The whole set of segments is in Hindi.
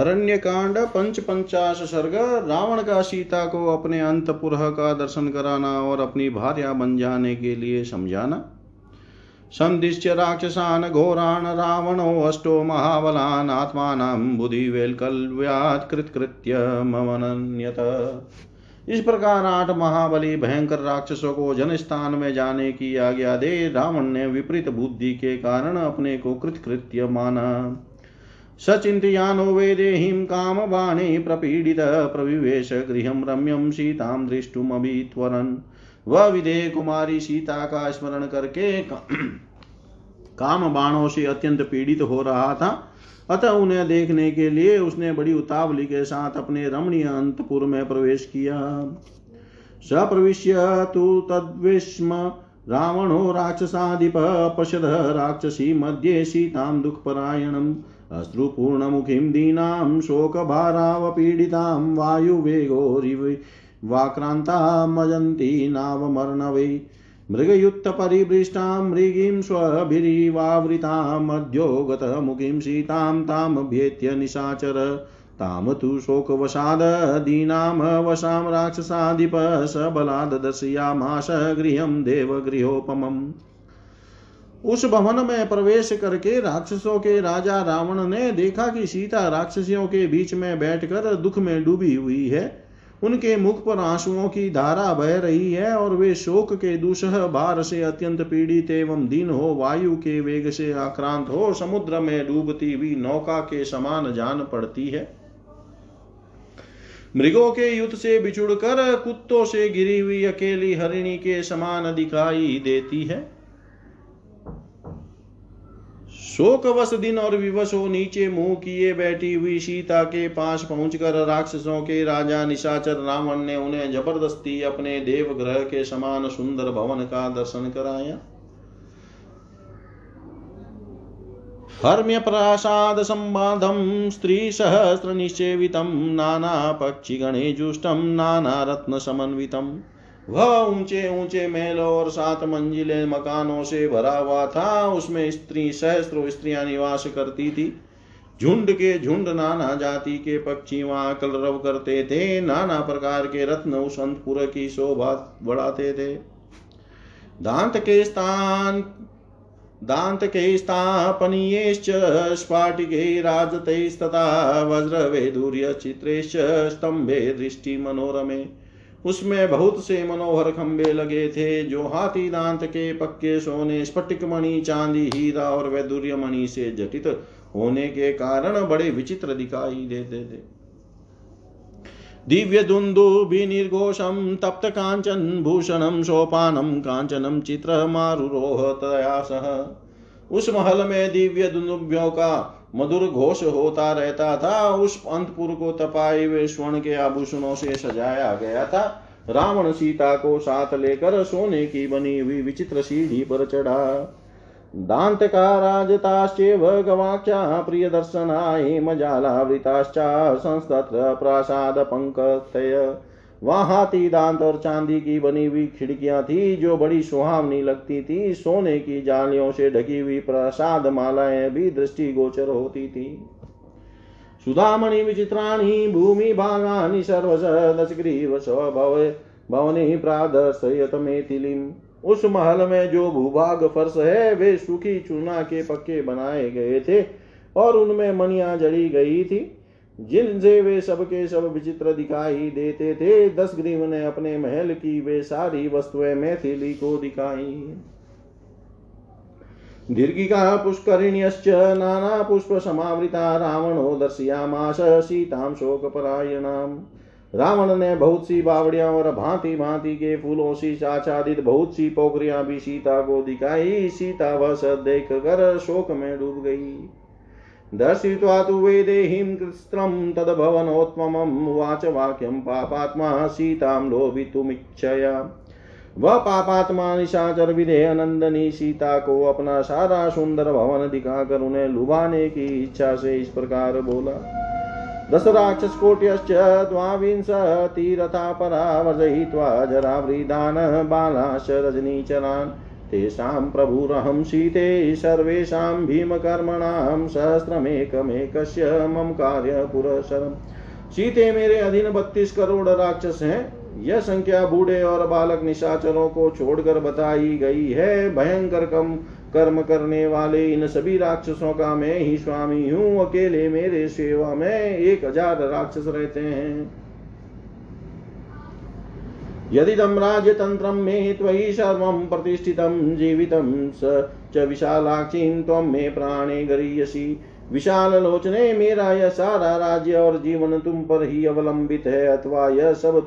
अरण्य कांड पंच पंचाश सर्ग। रावण का सीता को अपने अंतपुर का दर्शन कराना और अपनी भार्या बन जाने के लिए समझाना। संदिश्य राक्षसान घोरान रावणो अष्टो महाबलान आत्मानं बुद्धि वैल्कल्यात् कृतकृत्य ममनन्यत। इस प्रकार 8 महाबली भयंकर राक्षसों को जनस्थान में जाने की आज्ञा दे रावण ने विपरीत बुद्धि के कारण अपने को कृतकृत्य माना। सचिंतयानो वेदेहिं काम बाणे प्रपीडित प्रविवेश गृहं रम्यं सीतां दृष्टुमभि त्वरन्। वह विदेह कुमारी सीता का स्मरण करके काम बाणों से अत्यंत पीड़ित हो रहा था, अतः उन्हें देखने के लिए उसने बड़ी उतावली के साथ अपने रमणीय अंतपुर में प्रवेश किया। सप्रविश्य तु तद्विष्म रावणो राक्षसाधिप पश्यद राक्षसी मध्ये सीतां दुःखपरायणम् अश्रुपूर्ण मुखीं दीनां शोकभाराव पीडितां वायुवेगोरिव वाक्रांता मजंती नावमर्णवे मृगयुक्त परिभृष्टा मृगीं स्वभिरीवावृता मध्योगत मुखीं सीतां तामभ्येत्य निशाचर। ताम तु शोकवशाद दीनाम वशाम राक्षसाधिप सबलाद दर्शयामास गृहं देवगृहोपमम्। उस भवन में प्रवेश करके राक्षसों के राजा रावण ने देखा कि सीता राक्षसियों के बीच में बैठकर दुख में डूबी हुई है। उनके मुख पर आंसुओं की धारा बह रही है और वे शोक के दूसह भार से अत्यंत पीड़ित एवं दीन हो वायु के वेग से आक्रांत हो समुद्र में डूबती हुई नौका के समान जान पड़ती है। मृगों के युद्ध से बिछुड़कर कुत्तों से गिरी हुई अकेली हरिणी के समान दिखाई देती है। शोकवश दिन और विवश हो नीचे मुंह किए बैठी हुई सीता के पास पहुंचकर राक्षसों के राजा निशाचर रावण ने उन्हें जबरदस्ती अपने देवग्रह के समान सुंदर भवन का दर्शन कराया। हर्म्य प्रासाद संबाधम स्त्री सहस्र निषेवितम नाना पक्षी गणे जुष्टम नाना रत्न समन्वितम। वह ऊंचे ऊंचे महलों और 7 मंजिले मकानों से भरा हुआ था। उसमें स्त्री सहस्त्रों स्त्रियां निवास करती थी। झुंड के झुंड नाना जाति के पक्षी वहां कलरव करते थे। नाना प्रकार के रत्न उस अंतपुर की शोभा बढ़ाते थे। दांत के स्थापनीयश्च स्फाटिके राजतैस्तथा वज्र वैडूर्य चित्रेश्च स्तंभे दृष्टि मनोरमे। उसमें बहुत से मनोहर खंबे लगे थे जो हाथी दांत के पक्के सोने स्फटिक मणि चांदी हीरा और वैडूर्य मणि से जटित होने के कारण बड़े विचित्र दिखाई देते थे। दिव्य दुंदुभि निर्घोषम तप्त कांचन भूषणम सोपानम कांचनम चित्र मारुरोहतया सह। उस महल में दिव्य दुंदुभ्यों का मधुर घोष होता रहता था। उस अंतपुर को तपाए हुए स्वर्ण के आभूषणों से सजाया गया था। रावण सीता को साथ लेकर सोने की बनी हुई विचित्र सीढ़ी पर चढ़ा। दांत का राजताश्चेव गवाक्षा प्रिय दर्शना हेम जालावृताश्चा संस्तत्र प्रासाद पंकतय। वहाँ हाथी दांत और चांदी की बनी हुई खिड़कियां थी जो बड़ी सुहावनी लगती थी। सोने की जालियों से ढकी हुई प्रासाद मालाएं भी दृष्टिगोचर होती थी। सुधामणि विचित्राणि भूमि भागानि सर्वश दशग्रीव भवने प्रादर्शयत मेथिलीं। उस महल में जो भूभाग फर्श है वे सूखी चूना के पक्के बनाए गए थे और उनमें मणियां जड़ी गई थी जिनसे वे सबके सब विचित्र दिखाई देते थे। 10 ग्रीव ने अपने महल की वे सारी वस्तुएं मैथिली को दिखाई। दीर्घिका पुष्करिण्यश्च नाना पुष्प समावृता रावणो दर्शयामास सीतां शोकपरायणाम्। रावण ने बहुत सी बावड़ियां और भांति भांति के फूलों से आच्छादित बहुत सी पोखरियां भी सीता को दिखाई। सीता वह सब देखकर शोक में डूब गई। दर्शित्वा तु वेदेहिं कृत्रं तद्भवनोत्तमं वाच वाक्यं पापात्मा सीतां लोभितुमिच्छया। वह पापात्मा निशाचर विदेह नंदनी सीता को अपना सारा सुंदर भवन दिखाकर उन्हें लुभाने की इच्छा से इस प्रकार बोला। 10 राक्षसकोट्यश्च द्वाविंशतिरथापरा वर्जयित्वा जरावृदान् बालाश्च रजनीचरान् तेषां प्रभुरहं सीते सर्वेषां भीमकर्मणां सहस्रमेकमेकस्य मम कार्य पुरस्सरम्। सीते मेरे अधीन 32 करोड़ राक्षस हैं। यह संख्या बूढ़े और बालक निशाचरों को छोड़कर बताई गई है। भयंकर कम कर्म करने वाले इन सभी राक्षसों का मैं ही स्वामी हूँ। अकेले मेरे सेवा में 1000 राक्षस रहते हैं। यदि राज्य तंत्रम में त्वयि सर्वं प्रतिष्ठितं जीवितं च विशालाक्षीं त्वं मे प्राणे गरीयसी। विशाल लोचने, मेरा यह सारा राज्य और जीवन तुम पर ही अवलंबित है, अथवा यह सब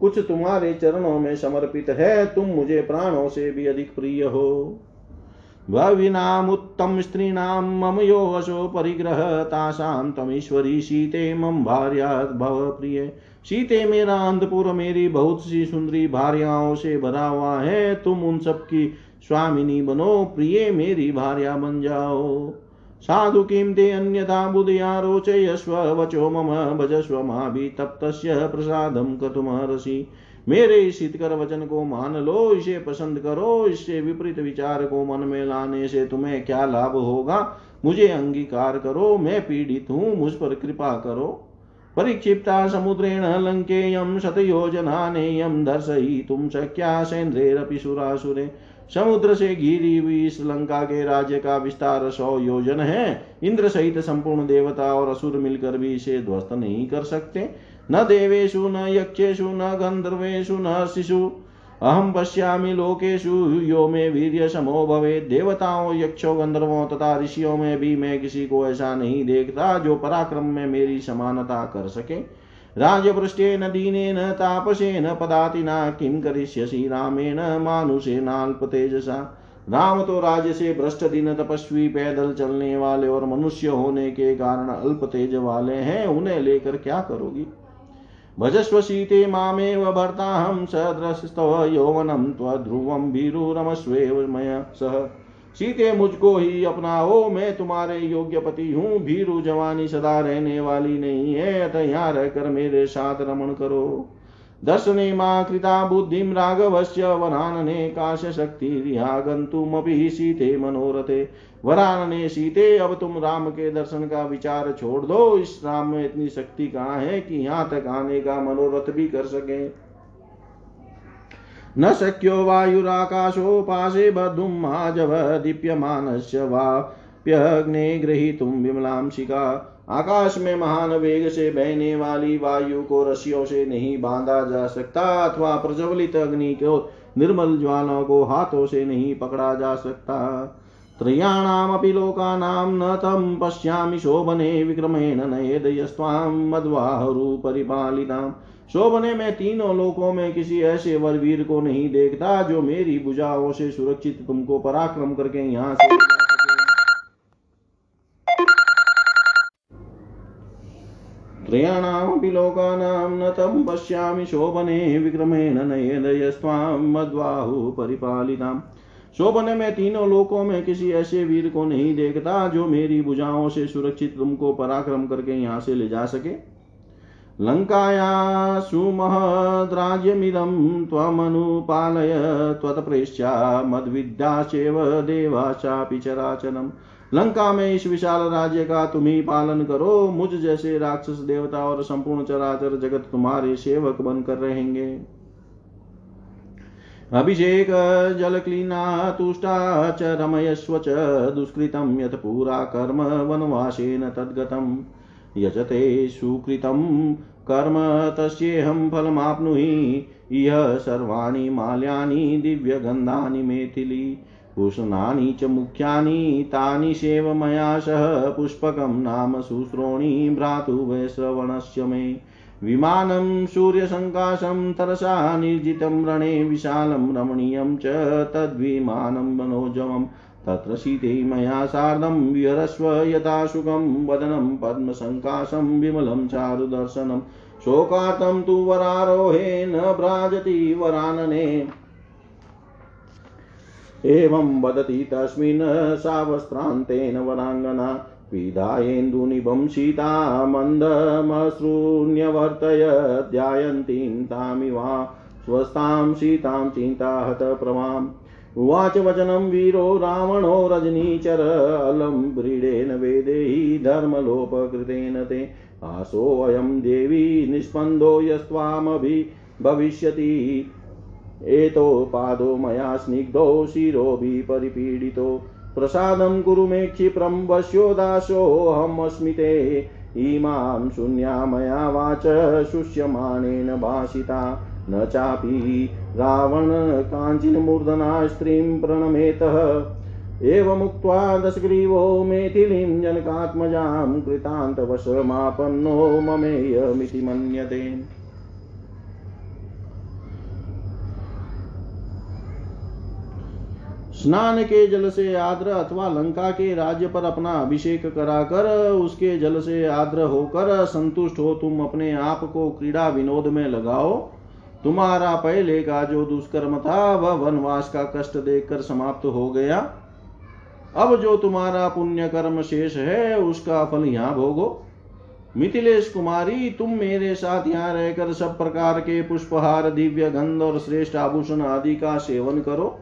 कुछ तुम्हारे चरणों में समर्पित है। तुम मुझे प्राणों से भी अधिक प्रिय हो। भविनाम उत्तम स्त्रीणाम मम यो वशो परिग्रह तासाम तमीश्वरी सीते मम भार्या भव प्रिय। सीते मेरा अंतपुर मेरी बहुत सी सुंदरी भार्याओं से भरा हुआ है। तुम उन सबकी स्वामिनी बनो, प्रिय मेरी भार्या बन जाओ। साधु किम ते अन्यथा बुद्धया रोचयस्व वचो मम भजस्व मा भी तप्तस्य प्रसादम कतुमहर्षि। मेरे इस हितकर वचन को मान लो, इसे पसंद करो। इससे विपरीत विचार को मन में लाने से तुम्हें क्या लाभ होगा। मुझे अंगीकार करो, मैं पीड़ित हूँ, मुझ पर कृपा करो। परिक्षिप्ता समुद्रेण लंकेयं शतयोजनानेयं दर्शयितुं शक्या सेन्द्रेरपि सुरासुरे। समुद्र से घिरी हुई इस लंका के राज्य का विस्तार 100 योजन है। इंद्र सहित संपूर्ण देवता और असुर मिलकर भी इसे ध्वस्त नहीं कर सकते। न देवेषु न यक्षेषु न गंधर्वेषु न हर्षिषु अहं पश्यामि लोकेषु यो मे वीर्य समो भवेत्। देवताओं, यक्षों, गंधर्वों तथा ऋषियों में भी मैं किसी को ऐसा नहीं देखता जो पराक्रम में मेरी समानता कर सके। राजभ्रष्टेन दीनेन तापसेन पदातिना किं करिष्यसि रामेण मानुषेनाल्पतेजसा। राम तो राज्य से भ्रष्ट, दीन, तपस्वी, पैदल चलने वाले और मनुष्य होने के कारण अल्प तेज वाले हैं। उन्हें लेकर क्या करोगी। भजस्व सीते मामेव भर्ताहं सदृशस्तव यौवनं त्वध्रुवं भीरुरमस्वेव मया सह। सीते मुझको ही अपनाओ, मैं तुम्हारे योग्य पति हूँ। भीरु जवानी सदा रहने वाली नहीं है, अतः यहाँ रहकर मेरे साथ रमण करो। दर्शने मा कृता बुद्धिं राघवस्य वरानने काशशक्तिर्यागन्तुमपि सीते मनोरथे। वरानने सीते, अब तुम राम के दर्शन का विचार छोड़ दो। इस राम में इतनी शक्ति कहाँ है कि यहाँ तक आने का मनोरथ भी कर सके। न शक्यो वायुराकाशो पाशे बद्धुं महाजव दीप्यमानस्य वाप्यग्ने गृहीतुं विमलां शिखा। आकाश में महान वेग से बहने वाली वायु को रस्सियों से नहीं बांधा जा सकता, अथवा प्रज्वलित अग्नि को निर्मल ज्वालों को हाथों से नहीं पकड़ा जा सकता। त्रयाणामपि लोकानां न तं पश्यामि शोभने विक्रमेण नयेदयस्त्वां मद्वाहरु परिपालितां। शोभने में तीनों लोकों में किसी ऐसे वीर को नहीं देखता जो मेरी भुजाओं से सुरक्षित तुमको पराक्रम करके यहाँ से। त्रयाणामपि लोकानां न तं पश्यामि शोभने विक्रमेण नयेदयस्त्वां मद्बाहु परिपालिताम्। शोभने में तीनों लोकों में किसी ऐसे वीर को नहीं देखता जो मेरी भुजाओं से सुरक्षित तुमको पराक्रम करके यहाँ से ले जा सके। लंकाया सुमहद्राज्यमिदं त्वमनुपालय त्वत्प्रेष्या मद्विद्याश्चैव देवाश्चापि चराचरम्। लंका में इस विशाल राज्य का तुम ही पालन करो। मुझ जैसे राक्षस, देवता और संपूर्ण चराचर जगत तुम्हारे सेवक बनकर रहेंगे। अभिषेक जलक्लीना तुष्टा च रमयस्व च दुष्कृतं यत् पूरा कर्म वनवासेन तद्गतम्। यजते सुकृतं कर्म तस्येहं फलमाप्नुहि इह सर्वाणि माल्यानि दिव्यगन्धानि मेथिली भूषणानि च मुख्यानि तानि सेव मया सह पुष्पकं नाम शुश्रोणि भ्रातु वैश्रवणस्य मे। विमानं सूर्यसङ्काशं तरसा निर्जितं रणे विशालं रमणीयं च तद्विमानं मनोजवं तत्र सीते मया सार्धं विहरस्व यथा सुखं वदनं पद्मसङ्काशं विमलं चारुदर्शनं। शोकार्तं तु वरारोहे न भ्राजति वरानने एवं वदति तस्मिन् सावस्त्रान्तेन वरांगना। विधायेन्दुनिभं सीता मन्दमश्रुन्यवर्तय ध्यायन्तीं तामिवा स्वस्तां सीतां चिन्ताहत प्रवाम्। उवाच वचनं वीरो रावणो रजनीचर अलं व्रीडेन वेदेहि धर्मलोपकृतेन ते आसोऽयं देवी निष्पन्दो यस्त्वामभि भविष्यति एतो पादो मया स्निग्धो शिरोभि परिपीडितो प्रसादं कुरु मे क्षिप्रं वश्यो दासोऽहमस्मि ते इमां शून्या मया वाच शुष्यमाणेन भाषिता न चापि रावण काञ्चिन मूर्धना स्त्रीं प्रणमेतः एवमुक्त्वा दशग्रीवो मेथिलीं जनकात्मजां कृतान्तवशमापन्नो ममेयमिति मन्यते। स्नान के जल से आर्द्र अथवा लंका के राज्य पर अपना अभिषेक कराकर उसके जल से आर्द्र होकर संतुष्ट हो तुम अपने आप को क्रीड़ा विनोद में लगाओ। तुम्हारा पहले का जो दुष्कर्म था वह वनवास का कष्ट देखकर समाप्त हो गया। अब जो तुम्हारा पुण्य कर्म शेष है उसका फल यहाँ भोगो। मिथिलेश कुमारी, तुम मेरे साथ यहाँ रहकर सब प्रकार के पुष्पहार, दिव्य गंध और श्रेष्ठ आभूषण आदि का सेवन करो।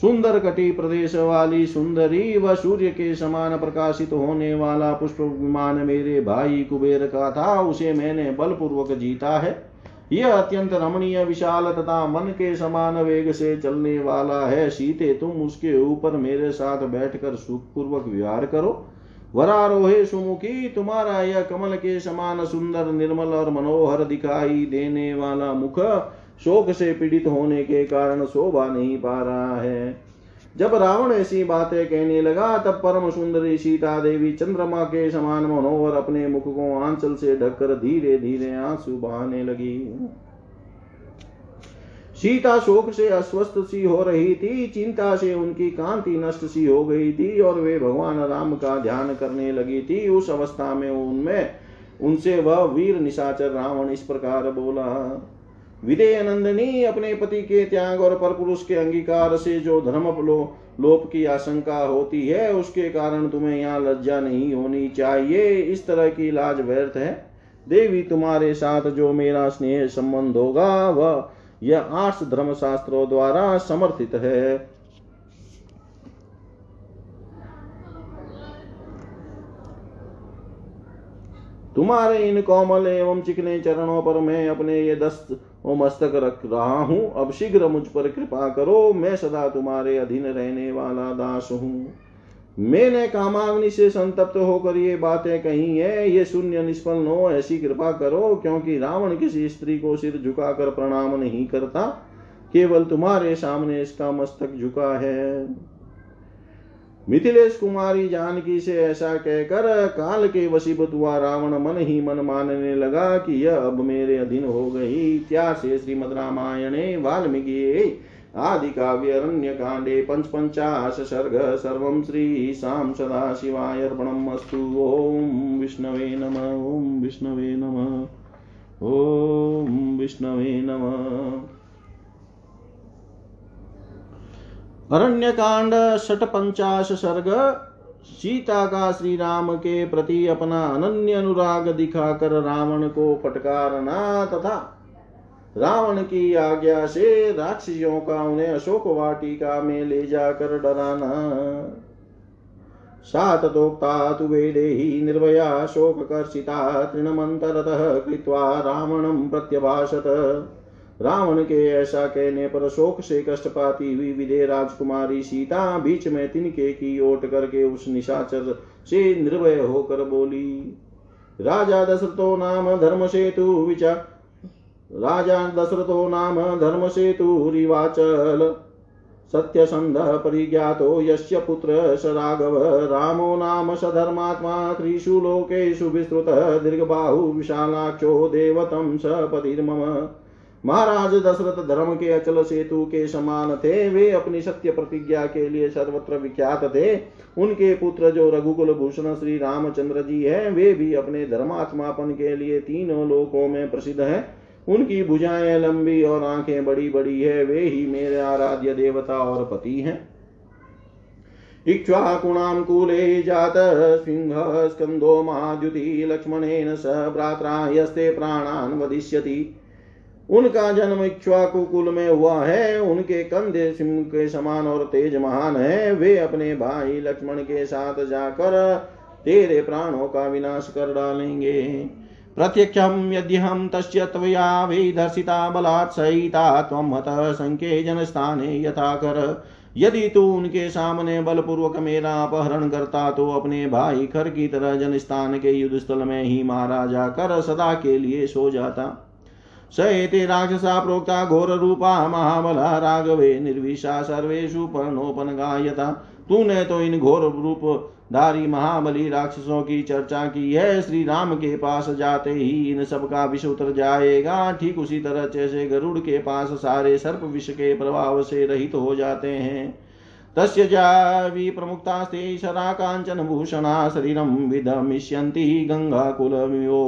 सुंदर कटी प्रदेश वाली सुंदरी व सूर्य के समान प्रकाशित होने वाला पुष्प विमान मेरे भाई कुबेर का था, उसे मैंने बलपूर्वक जीता है। यह अत्यंत रमणीय, विशाल तथा मन के समान वेग से चलने वाला है। सीते, तुम उसके ऊपर मेरे साथ बैठकर सुखपूर्वक विहार करो। वरारोहे सुमुखी, तुम्हारा यह कमल के समान सुंदर, निर्मल और मनोहर दिखाई देने वाला मुख शोक से पीड़ित होने के कारण शोभा नहीं पा रहा है। जब रावण ऐसी बातें कहने लगा तब परम सुंदरी सीता देवी चंद्रमा के समान मनोहर अपने मुख को आंचल से ढककर धीरे धीरे आंसू बहाने लगी। सीता शोक से अस्वस्थ सी हो रही थी, चिंता से उनकी कांति नष्ट सी हो गई थी और वे भगवान राम का ध्यान करने लगी थी। उस अवस्था में उनसे वह वीर निशाचर रावण इस प्रकार बोला। विदेह नंदिनी, अपने पति के त्याग और परपुरुष के अंगीकार से जो धर्मलोप की आशंका होती है उसके कारण तुम्हें यहाँ लज्जा नहीं होनी चाहिए। इस तरह की लाज व्यर्थ है। देवी, तुम्हारे साथ जो मेरा स्नेह संबंध होगा वह यह 8 धर्मशास्त्रों द्वारा समर्थित है। तुम्हारे इन कोमल एवं चिकने चरणों पर मैं अपने ये 10 मस्तक रख रहा हूं। अब शीघ्र मुझ पर कृपा करो, मैं सदा तुम्हारे अधीन रहने वाला दास हूं। मैंने कामाग्नि से संतप्त होकर ये बातें कही है, ये शून्य निष्फल न हो ऐसी कृपा करो, क्योंकि रावण किसी स्त्री को सिर झुकाकर प्रणाम नहीं करता, केवल तुम्हारे सामने इसका मस्तक झुका है। मिथिलेश कुमारी जानकी से ऐसा कहकर काल के वशीभूत हुआ रावण मन ही मन मानने लगा कि यह अब मेरे अधीन हो गई। त्याग से श्रीमद् रामायणे वाल्मीकि आदि काव्य अरण्य कांडे 55 सर्ग सर्वं श्री शाम सदा शिवाय अर्पणमस्तु। ओम विष्णवे नमः। ओम विष्णवे नमः। ओम विष्णवे नमः। अरण्यकांड 55 सर्ग। सीता का श्री राम के प्रति अपना अनन्य अनुराग दिखाकर रावण को फटकारना तथा रावण की आज्ञा से राक्षसियों का उन्हें अशोक वाटिका में ले जाकर डराना। साततोक्ता तु वेदेहि निर्भया शोककर्षिता तृणमन्तरतः कृत्वा रावणं प्रत्यभाषत। रावण के ऐसा कहने पर शोक से कष्ट पाती हुई विदेह राजकुमारी सीता बीच में तिनके की ओट करके उस निशाचर से निर्भय होकर बोली। राजा दशरथो नाम धर्मसेतु रिवाचल सत्यसंधः परिज्ञातो यस्य पुत्र स राघव रामो नाम सधर्मात्मा त्रिषु लोकेषु विस्तृतः दीर्घबाहु विशालाक्षो देवतं स पतिर्मम। महाराज दशरथ धर्म के अचल सेतु के समान थे। वे अपनी सत्य प्रतिज्ञा के लिए सर्वत्र विख्यात थे। उनके पुत्र जो रघुकुल भूषण श्री रामचंद्र जी हैं वे भी अपने धर्मात्मापन के लिए तीनों लोकों में प्रसिद्ध हैं। उनकी भुजाएं लंबी और आंखें बड़ी बड़ी है। वे ही मेरे आराध्य देवता और पति हैं। इक्ष्वाकुणां कूले जातः सिंहः स्कंदो महाद्युति लक्ष्मणेन सह भ्रात्रायस्ते प्राणान् वदिष्यति। उनका जन्म इक्ष्वाकु कुल में हुआ है। उनके कंधे सिंह के समान और तेज महान है। वे अपने भाई लक्ष्मण के साथ जाकर तेरे प्राणों का विनाश कर डालेंगे। प्रत्यक्षम यद्यहम तस्य त्वया वेदर्शिता बलात् सहिता त्वं अतः संकेजन स्थाने यथा कर। यदि तू उनके सामने बलपूर्वक मेरा अपहरण करता तो अपने भाई खर की तरह जनस्थान के युद्धस्थल में ही मारा जाकर सदा के लिए सो जाता। स एते राक्षसा प्रोक्ता घोर रूपा महाबला राघवे निर्विशा सर्वेषु पर्णोपनगा यथा। तूने तो इन घोर रूपधारी महाबली राक्षसों की चर्चा की है। श्री राम के पास जाते ही इन सब का विष उतर जाएगा, ठीक उसी तरह जैसे गरुड़ के पास सारे सर्प विष के प्रभाव से रहित तो हो जाते हैं। तस्य जावी प्रमुक्तास्ते शरा कांचन भूषणा शरीरम विधमिष्यन्ति गंगाकुलमियो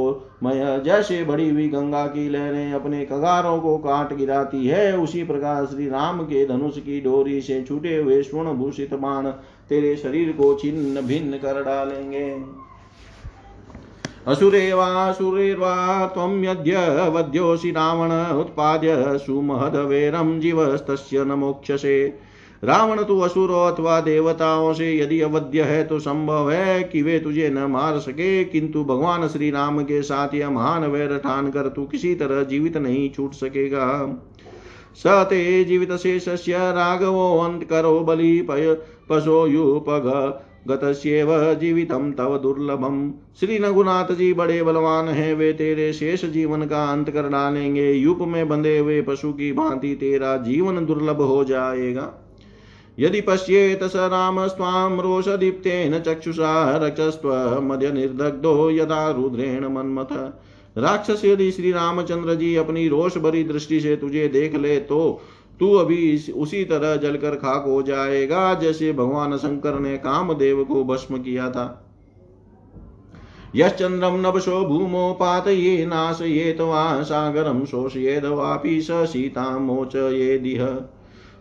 मय। जैसे बड़ी हुई गंगा की लहरें अपने कगारों को काट गिराती है, उसी प्रकार श्री राम के धनुष की डोरी से छूटे हुए स्वर्ण भूषित बाण तेरे शरीर को छिन्न भिन्न कर डालेंगे। असुरेवासुरेर्वा त्वं यद्य वध्योसि रावण उत्पाद्य सुमहदवेरं जीवस्तस्य न मोक्षसे। रावण तू असुरों अथवा देवताओं से यदि अवध्य है तो संभव है कि वे तुझे न मार सके, किंतु भगवान श्री राम के साथ यह महान वैर ठान कर तू किसी तरह जीवित नहीं छूट सकेगा। स ते जीवित शेषस्य राघवो अंतकरो बलि पशो युपग गतस्येव जीवितम तव दुर्लभम। श्री रघुनाथ जी बड़े बलवान हैं, वे तेरे शेष जीवन का अंत कर डालेंगे। यूप में बंधे हुए पशु की भांति तेरा जीवन दुर्लभ हो जाएगा। यदि पश्येत स राम स्वाम रोषदीप्तेन चक्षुषा रक्षस्व मध्य निर्दग्धो यदा रुद्रेण मन्मथ। राक्षस यदि श्री रामचंद्र जी अपनी रोष भरी दृष्टि से तुझे देख ले तो तू अभी उसी तरह जलकर खाक हो जाएगा जैसे भगवान शंकर ने कामदेव को भस्म किया था। यश्चंद्रम नभसो भूमो पातये नाशयेत वा सागरम शोषयेद वापि स सीतां मोचयेदिह।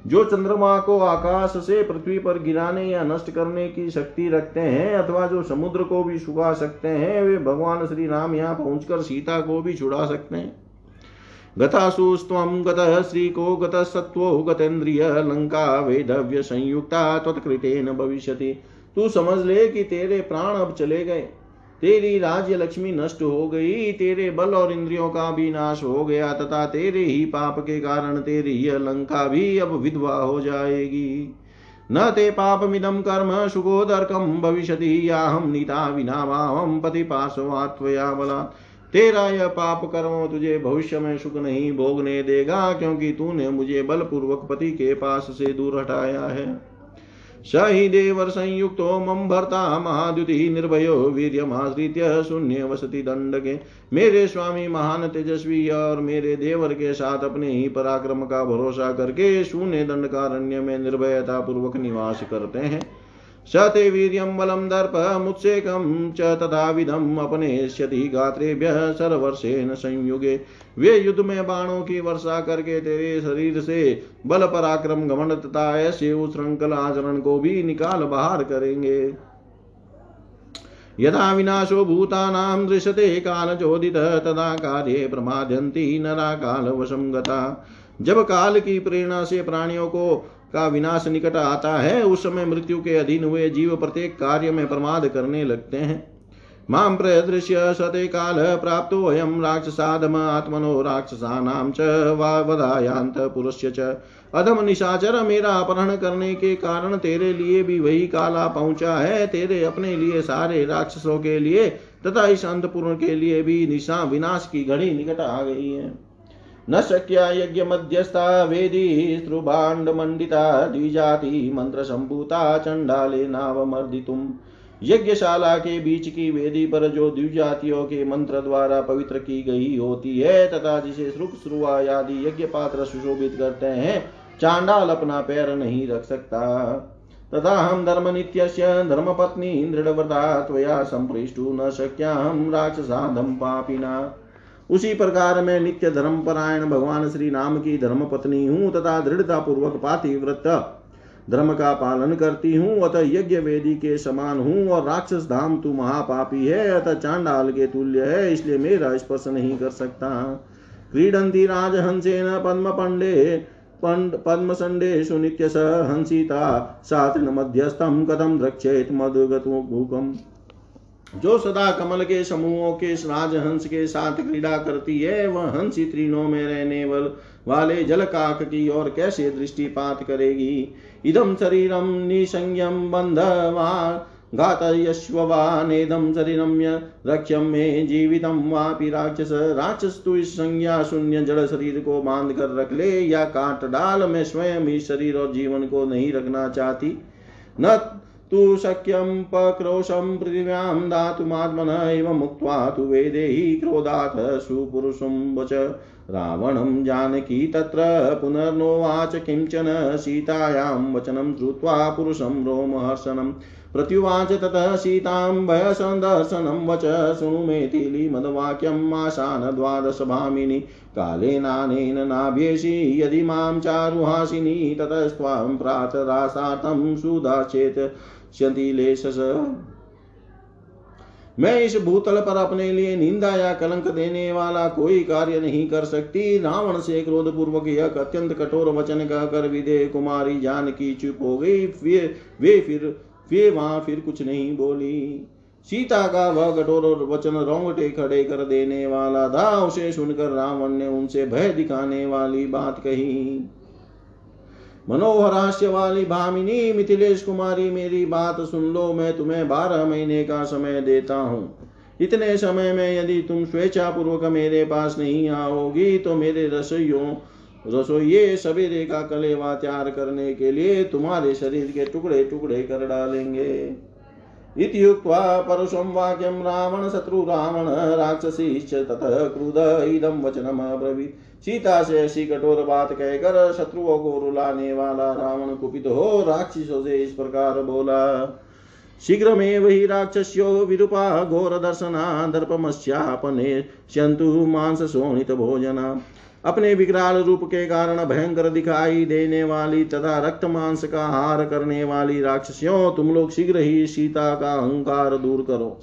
जो चंद्रमा को आकाश से पृथ्वी पर गिराने या नष्ट करने की शक्ति रखते हैं अथवा जो समुद्र को भी सुखा सकते हैं, वे भगवान श्री राम यहाँ पहुंचकर सीता को भी छुड़ा सकते हैं। गतासुस्तम गतः श्री को गतः सत्वो गतेन्द्रिय लंका वेदव्य संयुक्ता त्वत्कृतेन भविष्यति। तू समझ ले कि तेरे प्राण अब चले गए, तेरी राज्य लक्ष्मी नष्ट हो गई, तेरे बल और इंद्रियों का भी नाश हो गया तथा तेरे ही पाप के कारण तेरी यह लंका भी अब विधवा हो जाएगी। न ते पापमिदं कर्म सुखोदर्कं भविष्यति याहं नीता विना वाहं पतिपाशवात्वया बला। तेरा यह पाप कर्म तुझे भविष्य में सुख नहीं भोगने देगा, क्योंकि तूने मुझे बलपूर्वक पति के पास से दूर हटाया है। स ही देवर संयुक्तो मम भर्ता महाद्युति निर्भयो वीर्यमाश्रित्य शून्य वसति दंडके। मेरे स्वामी महान तेजस्वी और मेरे देवर के साथ अपने ही पराक्रम का भरोसा करके शून्य दंडकारण्य में निर्भयता पूर्वक निवास करते हैं। स ते वीर्यम बलम दर्प मुत्सेकम च तथा विधम अपने स्यति गात्रेभ्य सर्वर्षेण संयुगे। वे युद्ध में बाणों की वर्षा करके तेरे शरीर से बल पराक्रम घमंड तथा ऐसे उच्छृंखल आचरण को भी निकाल बाहर करेंगे। यदा विनाशो भूतानां दृश्यते कालजोदितः तदा कार्ये प्रमाद्यन्ति नरा कालवशं गता। जब काल की प्रेरणा से प्राणियों को का विनाश निकट आता है, उस समय मृत्यु के अधीन हुए जीव प्रत्येक कार्य में प्रमाद करने लगते हैं। मां प्रदृश्य सते काल प्राप्तो अयम राक्षसाधम आत्मनो राक्षसानां च वधायांत पुरुष्य च। अधम निशाचर, मेरा अपहरण करने के कारण तेरे लिए भी वही काल आ पहुंचा है। तेरे अपने लिए, सारे राक्षसों के लिए तथा इस अंतपुर के लिए भी निशा विनाश की घड़ी निकट आ गई है। न शक्या यज्ञ मध्यस्था वेदी स्त्रुभाण्ड मंडिता द्विजाति मंत्र संभूता चंडाले नावमर्दितुम्। यज्ञशाला के बीच की वेदी पर जो द्विजातियों के मंत्र द्वारा पवित्र की गई होती है तथा जिसे श्रुक श्रुवा आदि यज्ञ पात्र सुशोभित करते हैं, चांडाल अपना पैर नहीं रख सकता। तथा हम धर्म नित्यस्य धर्मपत्नी दृढ़व्रता त्वया संप्रेष्टु न शक्या हम राक्षसाधम पापिना। उसी प्रकार मैं नित्य धर्मपरायण भगवान श्री राम की धर्मपत्नी हूँ तथा दृढ़ता पूर्वक पातिव्रत धर्म का पालन करती हूँ, अतः यज्ञ वेदी के समान हूँ। और राक्षस धाम तू महापापी है, अतः चांडाल के तुल्य है, इसलिए मेरा स्पर्श नहीं कर सकता। क्रीडन्ति राजहंसेन पद्मपण्डे पद्मसंडे सुनित्यस हंसिता सात्रिण मध्यस्थं कथं द्रक्ष्येत् मधुगतमुखं। जो सदा कमल के समूहों के राजहंस के साथ क्रीड़ा करती है वह हंसी त्रिणों में रहने वाले जलकाक की ओर कैसे दृष्टिपात करेगी। इदम शरीरम निसंयम बंधवा घातयश्व वा नेदम शरीरम रक्ष्यम में जीवितम वापि राक्षस। राक्षस तु इस संज्ञा शून्य जड़ शरीर को बांध कर रख ले या काट डाल, में स्वयं ही शरीर और जीवन को नहीं रखना चाहती। न तु शक्यं पक्रोशं पृथिव्यां दातुमात्मनः एव मुक्त्वा तु वेदेहि क्रोधात् सुपुरुषं वच। रावणं जानकी तत्र पुनर्नोवाच किंचन सीतायां वचनं श्रुत्वा पुरुषं रोमहर्षणं प्रत्युवाच ततः सीतां भयसन्दर्शनं वच। शृणु मेथिली मदवाक्यं मासान द्वादश भामिनी कालेनानेन नाभ्येषि यदि मां चारुहासिनी ततः स्वां प्रातरासातं सुदाचेत शतिलेशस। मैं इस भूतल पर अपने लिए निंदा या कलंक देने वाला कोई कार्य नहीं कर सकती। रावण से क्रोध पूर्वक यह अत्यंत कठोर वचन कहकर विदेह कुमारी जानकी चुप हो गई। वे वहां फिर कुछ नहीं बोली। सीता का वह कठोर वचन रोंगटे खड़े कर देने वाला था। उसे सुनकर रावण ने उनसे भय दिखाने वाली बात कही। मनोहरास्य वाली भामिनी मिथिलेश कुमारी मेरी बात सुन लो, मैं तुम्हें 12 महीने का समय देता हूँ। इतने समय में यदि तुम स्वेच्छापूर्वक मेरे पास नहीं आओगी तो मेरे रसोइये सवेरे का कलेवा तैयार करने के लिए तुम्हारे शरीर के टुकड़े टुकड़े कर डालेंगे। इति उक्त्वा परुषं वाक्यं रावण शत्रु रावण राक्षसी ततः क्रुध इदं वचनम् अब्रवीत्। सीता से ऐसी कठोर बात कहकर शत्रुओं को रुलाने वाला रावण कुपित हो राक्षसों से इस प्रकार बोला। शीघ्रमेव हि राक्षस्यो विरूपा घोरदर्शना दर्पमस्यापनेष्यन्तु मांसशोणितभोजना। अपने विकराल रूप के कारण भयंकर दिखाई देने वाली तथा रक्त मांस का आहार करने वाली राक्षसियों, तुम लोग शीघ्र ही सीता का अहंकार दूर करो।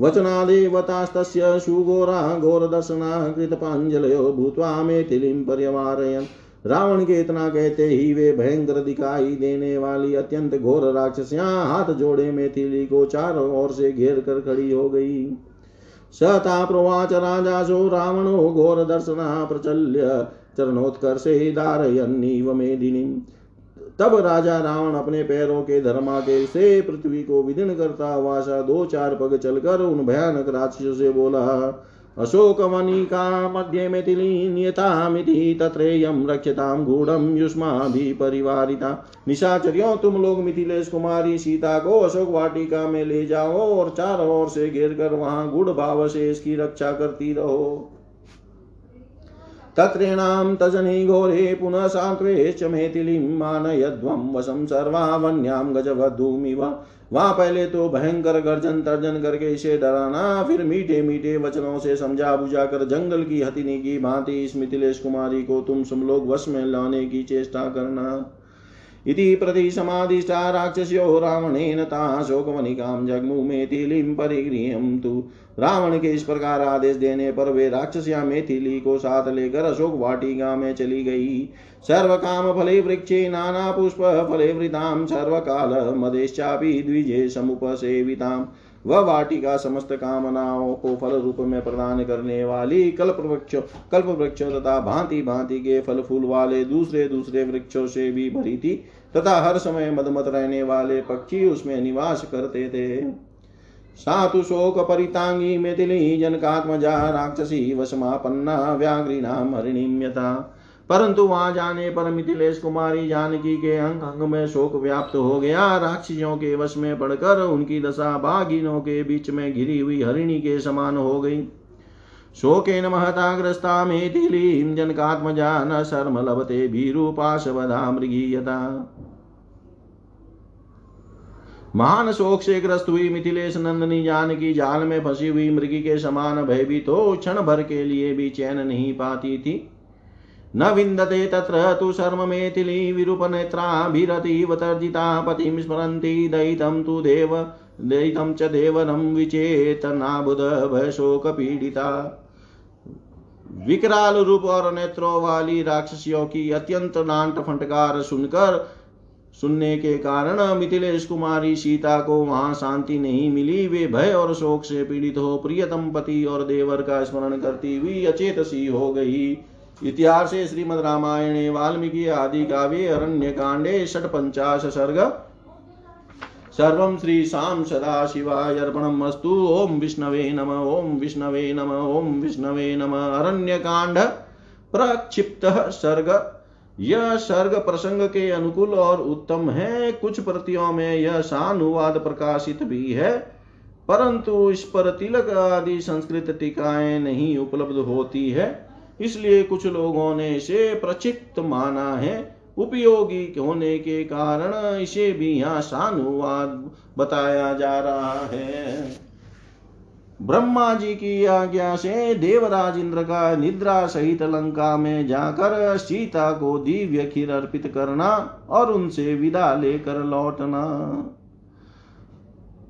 वचना देवतास्तस्य सुघोरा घोरदर्शना कृतपांजलयो भूत्वा मेथिलीं पर्यवारयन्। रावण के इतना कहते ही वे भयंकर दिखाई देने वाली अत्यंत घोर राक्षसियां हाथ जोड़े मेथिली को चारों ओर से घेर कर खड़ी हो गई। सता प्रोवाच राजासो रावणो घोरदर्शना प्रचल्य चरणोत्कर्षे धारयन्नीव मेदिनीं। तब राजा रावण अपने पैरों के धर्माके से पृथ्वी को विदीर्ण करता हुआ 2-4 पग चलकर उन भयानक राक्षसों से बोला। अशोकवनिका मध्ये मेथिली नियतामिति तत्रेयं रक्षतां गूढं युष्माभिः परिवारिता। निशाचरियों, तुम लोग मिथिलेश कुमारी सीता को अशोक वाटिका में ले जाओ और चारों ओर से घेर कर वहां गूढ़ भाव से इसकी रक्षा करती रहो। तत्रेणां तजनी घोरे पुनः सान्त्वेश्च मेथिलीं मानयध्वं वशं सर्वावन्यां गजवधूमिव। वहाँ पहले तो भयंकर गर्जन तर्जन करके इसे डराना, फिर मीठे मीठे वचनों से समझा बुझा कर जंगल की हथिनी की भांति इस मिथिलेश कुमारी को तुम सब लोग वश में लाने की चेष्टा करना। इति प्रति समाधिष्ठा राक्षस्यो रावणेन तां शोकवनिकां जग्मु मेथिलीं परिगृह्य तु। रावण के इस प्रकार आदेश देने पर वे राक्षसियां मेथिली को साथ लेकर अशोक वाटिका में चली गई। सर्व काम फले वृक्षे नाना पुष्प फले वृतां सर्वकाल मदेश्चापि द्विजे समुपसेवितां। वह वाटिका समस्त कामनाओं को फल रूप में प्रदान करने वाली कल्प वृक्षों तथा भांति भांति के फल फूल वाले दूसरे दूसरे वृक्षों से भी भरी थी तथा हर समय मदमत रहने वाले पक्षी उसमें निवास करते थे। सातु शोक परितांगी मेथिली जनकात्मजा राक्षसी वशमापन्ना व्याघ्रिणाम हरिणीं यथा। परंतु वहां जाने पर मिथिलेश कुमारी जानकी के अंग अंग में शोक व्याप्त हो गया। राक्षसियों के वश में पड़कर उनकी दशा बाघिनों के बीच में घिरी हुई हरिणी के समान हो गई। शोकेन महताग्रस्ता मेथिलीं जनकात्मजा न शर्म लभते भीरुपाशवधा मृगीयता। महान शोक से ग्रस्त हुई मिथिलेश नंदनी जानकी जाल में फंसी हुई मृगी के समान भयभीत हो क्षण भर के लिए भी चैन नहीं पाती थी। न विंदते तत्र तु शर्म मेथिली विरूपनेत्राभिरतीवतर्जिता पतिं स्मरन्ति दयितं च देवनं विचेतनाबुध भयशोकपीडिता। विकराल रूप और नेत्रों वाली राक्षसियों की अत्यंत नांट फटकार सुनने के कारण मिथिलेश कुमारी सीता को वहां शांति नहीं मिली। वे भय और शोक से पीड़ित हो प्रियतम पति और देवर का स्मरण करती हुई अचेत सी हो गई। इतिहास श्रीमद् रामायणे वाल्मीकि आदि काव्ये अरण्य कांडे 49 सर्ग। सर्वं श्री शाम सदा शिवाय अर्पणमस्तु। ओम विष्णवे नमः। ओम विष्णवे नमः। ओम विष्णवे नमः। अरण्य कांड प्रक्षिप्त सर्ग। यह सर्ग प्रसंग के अनुकूल और उत्तम है। कुछ प्रतियों में यह सानुवाद प्रकाशित भी है, परंतु इस पर तिलक आदि संस्कृत टीकाएं नहीं उपलब्ध होती है, इसलिए कुछ लोगों ने इसे प्रक्षिप्त माना है। उपयोगी होने के कारण इसे भी यहाँ सानुवाद बताया जा रहा है। ब्रह्मा जी की आज्ञा से देवराज इंद्र का निद्रा सहित लंका में जाकर सीता को दिव्य खीर अर्पित करना और उनसे विदा लेकर लौटना।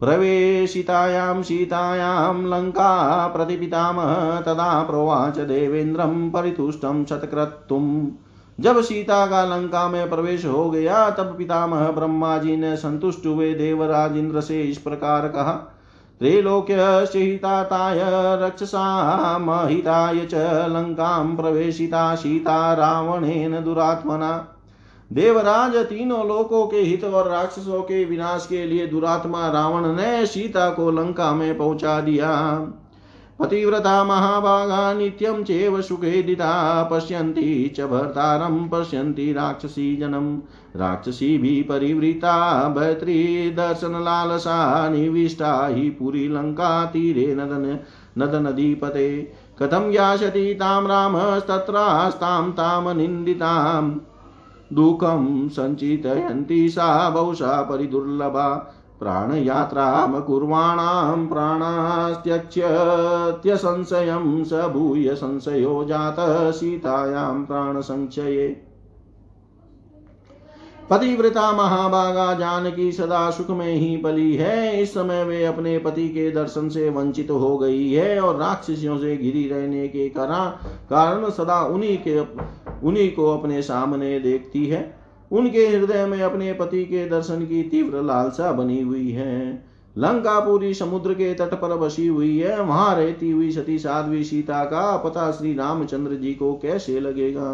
प्रवेशितायां सीतायां लंका प्रतिपितामह तदा प्रोवाच देवेंद्रं परितुष्टं शतक्रतुम। जब सीता का लंका में प्रवेश हो गया तब पितामह ब्रह्मा जी ने संतुष्ट हुए देवराज इंद्र से इस प्रकार कहा। त्रैलोक्य सीताताय रक्षसा महिताय च लंकां प्रवेशिता सीता रावणेन दुरात्मना। देवराज, तीनों लोकों के हित और राक्षसों के विनाश के लिए दुरात्मा रावण ने सीता को लंका में पहुंचा दिया। पतिव्रता महाभागा नित्यं चैव सुखेदिता पश्यन्ति च भर्तारं पश्यन्ति राक्षसी जनम। राक्षसी भी परिवृता भयत्री दर्शन लालसा निविष्टा हि पुरी लंका तीरे नदनदीपते। कथं यास्यति तां रामस्तत्रास्तां तां निन्दितां दुःखं संचितयन्ति सा बहुशा परिदुर्लभा। प्राणयात्रां कुर्वाणां प्राणास्त्यक्ष्य त्यसंशयं स भूय संशयो जातः सीतायां प्राणसंशये। पतिव्रता महाभागा जानकी सदा सुख में ही पली है। इस समय वे अपने पति के दर्शन से वंचित हो गई है और राक्षसियों से घिरी रहने के कारण सदा उन्हीं को अपने सामने देखती है। उनके हृदय में अपने पति के दर्शन की तीव्र लालसा बनी हुई है। लंकापुरी समुद्र के तट पर बसी हुई है। वहां रहती हुई सती साध्वी सीता का पता श्री रामचंद्र जी को कैसे लगेगा।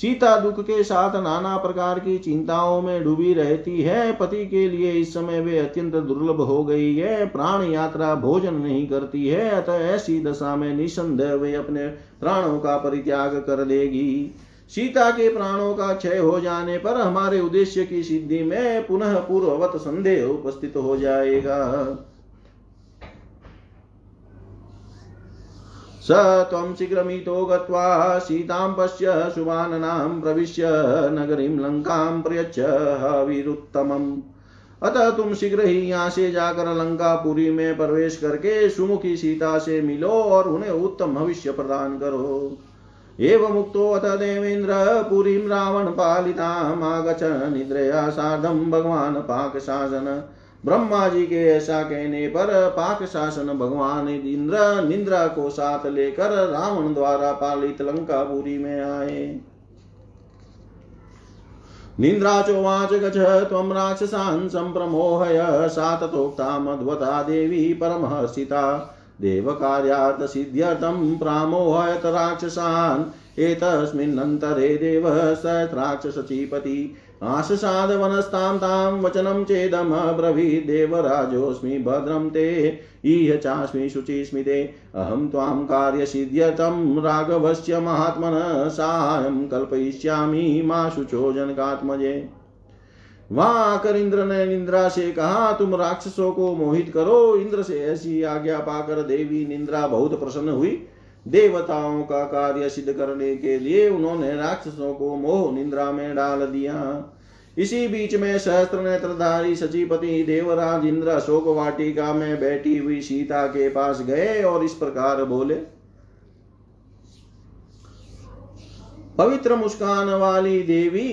सीता दुख के साथ नाना प्रकार की चिंताओं में डूबी रहती है। पति के लिए इस समय वे अत्यंत दुर्लभ हो गई है। प्राण यात्रा भोजन नहीं करती है, अतः ऐसी दशा में निसंदेह वे अपने प्राणों का परित्याग कर देगी। सीता के प्राणों का क्षय हो जाने पर हमारे उद्देश्य की सिद्धि में पुनः पूर्ववत संदेह उपस्थित हो जाएगा। स त्वं शीघ्रमितो गत्वा सीतां पश्य सुवाननां प्रविश्य नगरीं लंकां प्रयच्छ हविरुत्तमम्। अतः तुम शीघ्र ही यहाँ से जाकर लंकापुरी में प्रवेश करके सुमुखी सीता से मिलो और उन्हें उत्तम भविष्य प्रदान करो। एवं मुक्तो अथ देवेन्द्र पुरीं रावण पालिताम् आगच्छन् निद्रया सार्धं भगवान पाकशासन। ब्रह्मा जी के ऐसा कहने पर पाकशासन भगवान इंद्र निद्रा को साथ लेकर रावण द्वारा पालित लंकापुरी में आए। निंद्रा चोवाच गच्छ त्वं राक्षसान् सम्प्रमोहय सा ततोक्ता मद्वता देवी परमहर्षिता। देव कार्यार्थ सिद्ध्यर्थं प्रामोहयत राक्षसान एतस्मिन्नन्तरे देव स राक्षसचीपति। आशसाद वनस्तां तां वचनं चेदम ब्रवीद देवराजोऽस्मि भद्रं ते इह चास्मि शुचिस्मि ते। अहं त्वां कार्यसिद्ध्यर्थं राघवस्य महात्मनः साहाय्यं कल्पयिष्यामि मा शुचो जनकात्मजे। वहां आकर इंद्र ने निंद्रा से कहा, तुम राक्षसों को मोहित करो। इंद्र से ऐसी आज्ञा पाकर देवी निंद्रा बहुत प्रसन्न हुई। देवताओं का कार्य सिद्ध करने के लिए उन्होंने राक्षसों को मोह निंद्रा में डाल दिया। इसी बीच में सहस्त्र नेत्रधारी सचीपति देवराज इंद्र शोक वाटिका में बैठी हुई सीता के पास गए और इस प्रकार बोले। पवित्र मुस्कान वाली देवी,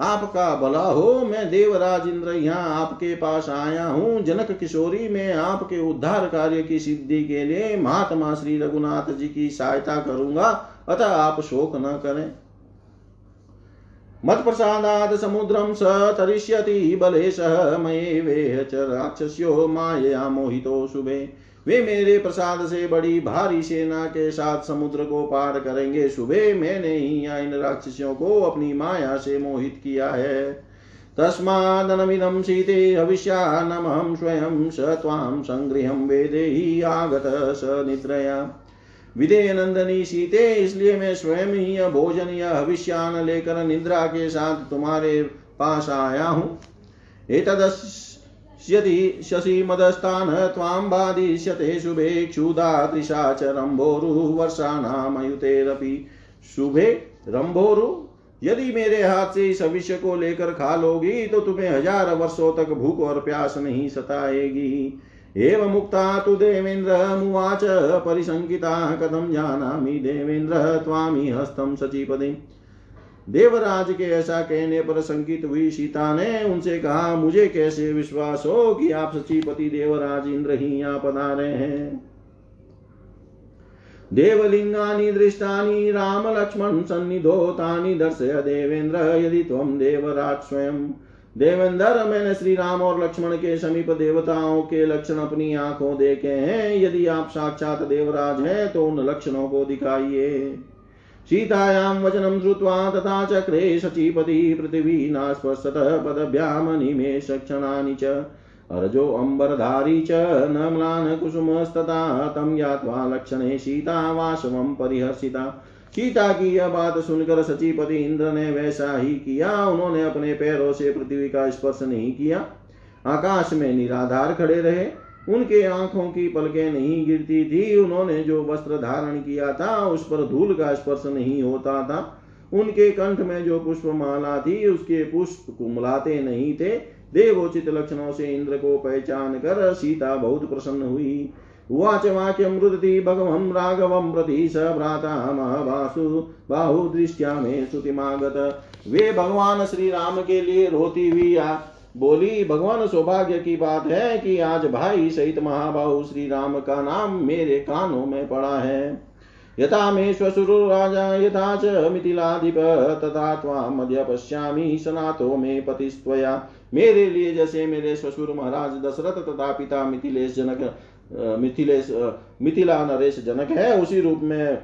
आपका भला हो, मैं देवराज इंद्र यहाँ आपके पास आया हूँ। जनक किशोरी, मैं आपके उद्धार कार्य की सिद्धि के लिए महात्मा श्री रघुनाथ जी की सहायता करूंगा, अतः आप शोक न करें। मत प्रसादाद समुद्रम स तरिष्यति बले सह मये वेह च राक्षस्यो माया मोहितो शुभे। वे मेरे प्रसाद से बड़ी भारी सेना के साथ समुद्र को पार करेंगे। सुबह मैंने ही इन राक्षसियों को अपनी माया से मोहित किया है। तस्मादनमिदं सीते हविष्यानमहं स्वयं स त्वां संगृह्य वेदेहि आगतः स निद्रया। विदेह नंदनी सीते, इसलिए मैं स्वयं ही भोजन या हविष्यान लेकर निद्रा के साथ तुम्हारे पास आया हूँ। एतदस् यदि शशि मदस्तान त्वां बाधिष्यते शुभे क्षुधा तृषा च रंभोरु वर्षाणामयुतेरपि शुभे। रंभोरु, यदि मेरे हाथ से इस विष को लेकर खा लोगी तो तुम्हें 1000 वर्षों तक भूख और प्यास नहीं सताएगी। एवं मुक्ता तु देवेन्द्र मुवाच परिशंकिता कथम जानामि देवेन्द्र त्वामि हस्तं सचिपदिम्। देवराज के ऐसा कहने पर शंकित हुई सीता ने उनसे कहा, मुझे कैसे विश्वास हो कि आप सचीपति देवराज इंद्र ही यहाँ पधारे हैं। देवलिंगानि दृष्टानि राम लक्ष्मण सन्निधो तानि दर्शय देवेंद्र यदि त्वं देवराज स्वयं। देवेंद्र, मैंने श्री राम और लक्ष्मण के समीप देवताओं के लक्षण अपनी आंखों देखे हैं। यदि आप साक्षात देवराज हैं तो उन लक्षणों को दिखाइए। सीतायां वचनं श्रुत्वा तथा चक्रे सचीपति पृथिवी नास्पर्शतः पदभ्याम निमेषक्षणानि च अर्जो अम्बरधारी च नम्लान कुसुमस्तता तं ज्ञात्वा लक्षणे सीता वासवं परिहर्षिता। सीता की यह बात सुनकर सचीपति इंद्र ने वैसा ही किया। उन्होंने अपने पैरों से पृथ्वी का स्पर्श नहीं किया, आकाश में निराधार खड़े रहे। उनके आंखों की पलकें नहीं गिरती थी। उन्होंने जो वस्त्र धारण किया था उस पर धूल का स्पर्श नहीं होता था। उनके कंठ में जो पुष्पमाला थी उसके पुष्प कुमलाते नहीं थे। देवोचित लक्षणों से इंद्र को पहचान कर सीता बहुत प्रसन्न हुई। उवाच वाक्यं रुदति भगवं राघवं प्रति स भ्राता महावासु बाहुदृष्ट्या मे स्तुतिमागत। वे भगवान श्री राम के लिए रोती हुई बोली, भगवान सौभाग्य की बात है कि आज भाई सहित महाबाहु श्री राम का नाम मेरे कानों में पड़ा है। यथा मे श्वशुरो राजा यथा च मिथिलाधिप तथा त्वाम मध्य पश्यामि सनातो मे पतिस्त्वया। मेरे लिए जैसे मेरे श्वशुर महाराज दशरथ तथा पिता मिथिला नरेश जनक है, उसी रूप में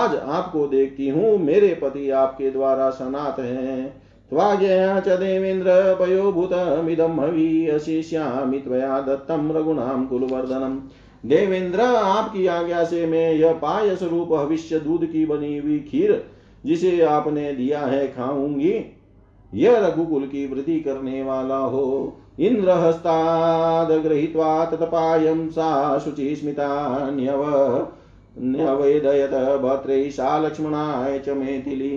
आज आपको देखती हूँ। मेरे पति आपके द्वारा सनात हैं। त्वाज्ञया च देवेन्द्र पयोभूतमिदं हवि अशिष्यामि त्वया दत्तं रघुणां कुलवर्धनम्। देवेंद्र, आपकी आज्ञा से मैं यह पायस रूप हविष्य दूध की बनी हुई खीर जिसे आपने दिया है खाऊंगी। यह रघुकुल की वृद्धि करने वाला हो। इंद्र हस्ताद् गृहीत्वा तत्पायं सा शुचि स्मिता न्यवेदयत भर्त्रै सा लक्ष्मणाय च मैथिली।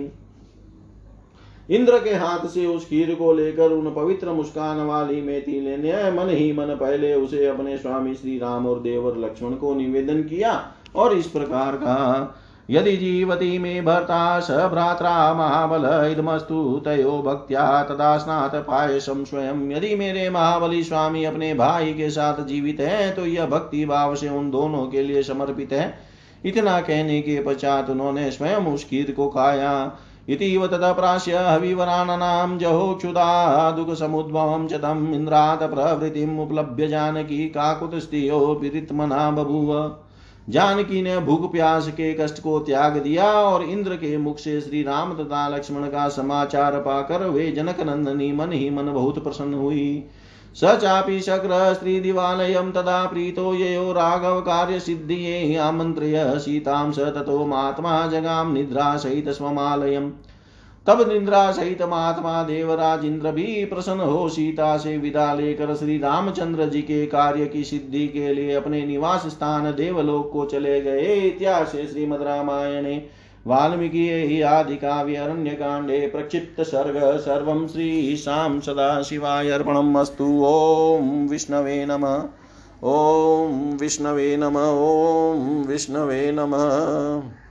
इंद्र के हाथ से उस खीर को लेकर उन पवित्र मुस्कान वाली मैथिली ने मन ही मन पहले उसे अपने स्वामी श्री राम और देवर लक्ष्मण को निवेदन किया और इस प्रकार कहा, यदि जीवति मे भर्ता स भ्रात्रा महाबल इदमस्तु तयो भक्त्या तदा स्नात पायसम स्वयं। यदि मेरे महाबली स्वामी अपने भाई के साथ जीवित हैं तो यह भक्ति भाव से उन दोनों के लिए समर्पित है। इतना कहने के पश्चात उन्होंने स्वयं उस खीर को खाया। इतिव तदा प्राश्य हविवराणानां जहो क्षुधा दुःखसमुद्भवं च तम् इन्द्रात् प्रवृतिम् उपलभ्य जानकी काकुतस्थियो विरितमना बभूव। जानकी ने भूख प्यास के कष्ट को त्याग दिया और इंद्र के मुख से श्री राम तथा लक्ष्मण का समाचार पाकर वे जनक नंदनी मन ही मन बहुत प्रसन्न हुई। स चापि शक्र स्त्रीदिवालयं तदा प्रीतो ययो राघव कार्यसिद्धिये आमन्त्रय सीतां स ततो महात्मा जगाम निद्रा सहित स्वमालयम्। तब निद्रा सहित महात्मा देवराज इंद्र भी प्रसन्न हो सीता से विदा लेकर श्री रामचंद्र जी के कार्य की सिद्धि के लिए अपने निवास स्थान देवलोक को चले गए। इतिहास श्रीमद् रामायणे वाल्मीकि आदि काव्य अरण्यकाण्डे प्रक्षिप्त सर्ग सर्वं श्रीशां सदाशिवाय अर्पणमस्तु। ओम विष्णवे नमः, ओम विष्णवे नमः, ओम विष्णवे नमः।